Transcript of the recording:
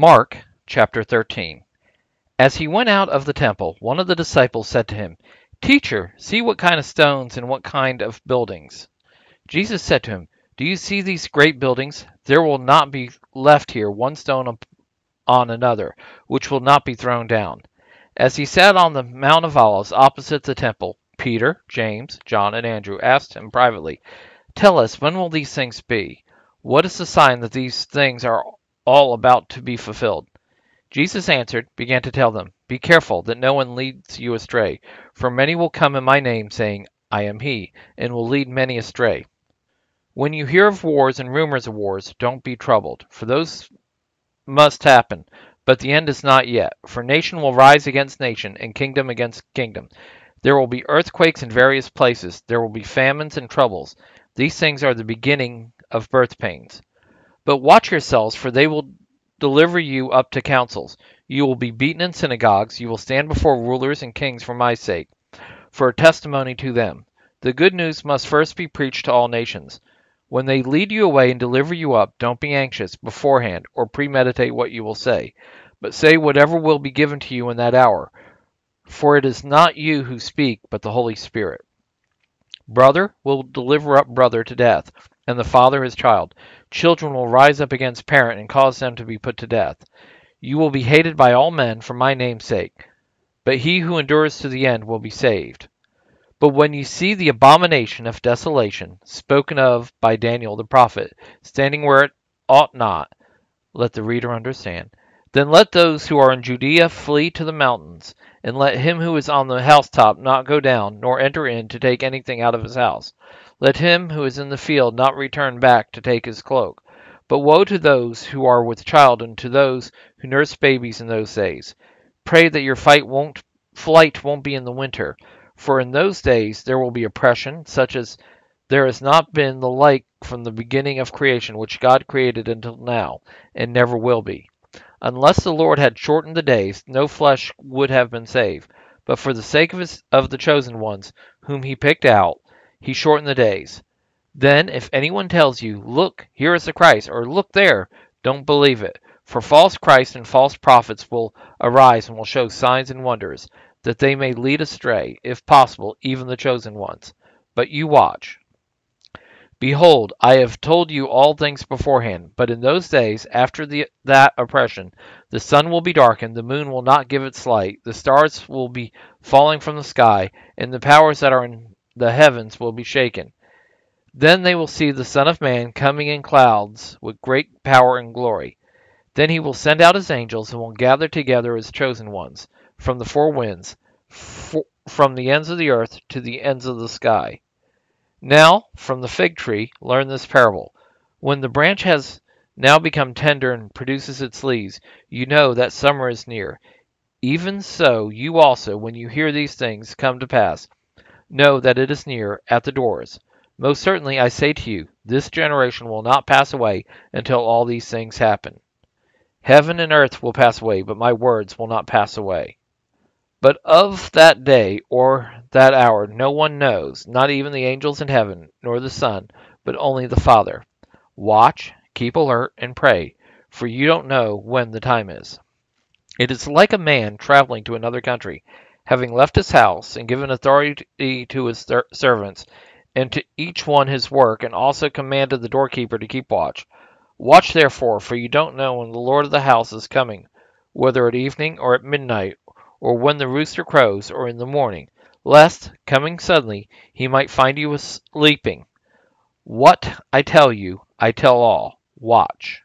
Mark chapter 13. As he went out of the temple, one of the disciples said to him, "Teacher, see what kind of stones and what kind of buildings." Jesus said to him, "Do you see these great buildings? There will not be left here one stone on another, which will not be thrown down." As he sat on the Mount of Olives opposite the temple, Peter, James, John, and Andrew asked him privately, "Tell us, when will these things be? What is the sign that these things are all about to be fulfilled?" Jesus answered, began to tell them, "Be careful that no one leads you astray, for many will come in my name, saying, 'I am he,' and will lead many astray. When you hear of wars and rumors of wars, don't be troubled, for those must happen, but the end is not yet. For nation will rise against nation, and kingdom against kingdom. There will be earthquakes in various places. There will be famines and troubles. These things are the beginning of birth pains. But watch yourselves, for they will deliver you up to councils. You will be beaten in synagogues. You will stand before rulers and kings for my sake, for a testimony to them. The good news must first be preached to all nations. When they lead you away and deliver you up, don't be anxious beforehand or premeditate what you will say, but say whatever will be given to you in that hour, for it is not you who speak, but the Holy Spirit. Brother will deliver up brother to death, and the father his child. Children will rise up against parent and cause them to be put to death. You will be hated by all men for my name's sake, but he who endures to the end will be saved. But when you see the abomination of desolation, spoken of by Daniel the prophet, standing where it ought not, let the reader understand. Then let those who are in Judea flee to the mountains, and let him who is on the housetop not go down, nor enter in to take anything out of his house. Let him who is in the field not return back to take his cloak. But woe to those who are with child, and to those who nurse babies in those days. Pray that your flight won't be in the winter. For in those days there will be oppression, such as there has not been the like from the beginning of creation, which God created until now, and never will be. Unless the Lord had shortened the days, no flesh would have been saved. But for the sake of the chosen ones, whom he picked out, he shortened the days. Then if anyone tells you, 'Look, here is the Christ,' or 'Look there,' don't believe it. For false Christs and false prophets will arise and will show signs and wonders, that they may lead astray, if possible, even the chosen ones. But you watch. Behold, I have told you all things beforehand. But in those days, after that oppression, the sun will be darkened, the moon will not give its light, the stars will be falling from the sky, and the powers that are in the heavens will be shaken. Then they will see the Son of Man coming in clouds with great power and glory. Then he will send out his angels and will gather together his chosen ones from the four winds, from the ends of the earth to the ends of the sky. Now, from the fig tree, learn this parable. When the branch has now become tender and produces its leaves, you know that summer is near. Even so, you also, when you hear these things come to pass, know that it is near, at the doors. Most certainly, I say to you, this generation will not pass away until all these things happen. Heaven and earth will pass away, but my words will not pass away. But of that day or that hour no one knows, not even the angels in heaven, nor the Son, but only the Father. Watch, keep alert, and pray, for you don't know when the time is. It is like a man traveling to another country, having left his house and given authority to his servants, and to each one his work, and also commanded the doorkeeper to keep watch. Watch therefore, for you don't know when the Lord of the house is coming, whether at evening or at midnight, or when the rooster crows, or in the morning, lest, coming suddenly, he might find you sleeping. What I tell you, I tell all. Watch."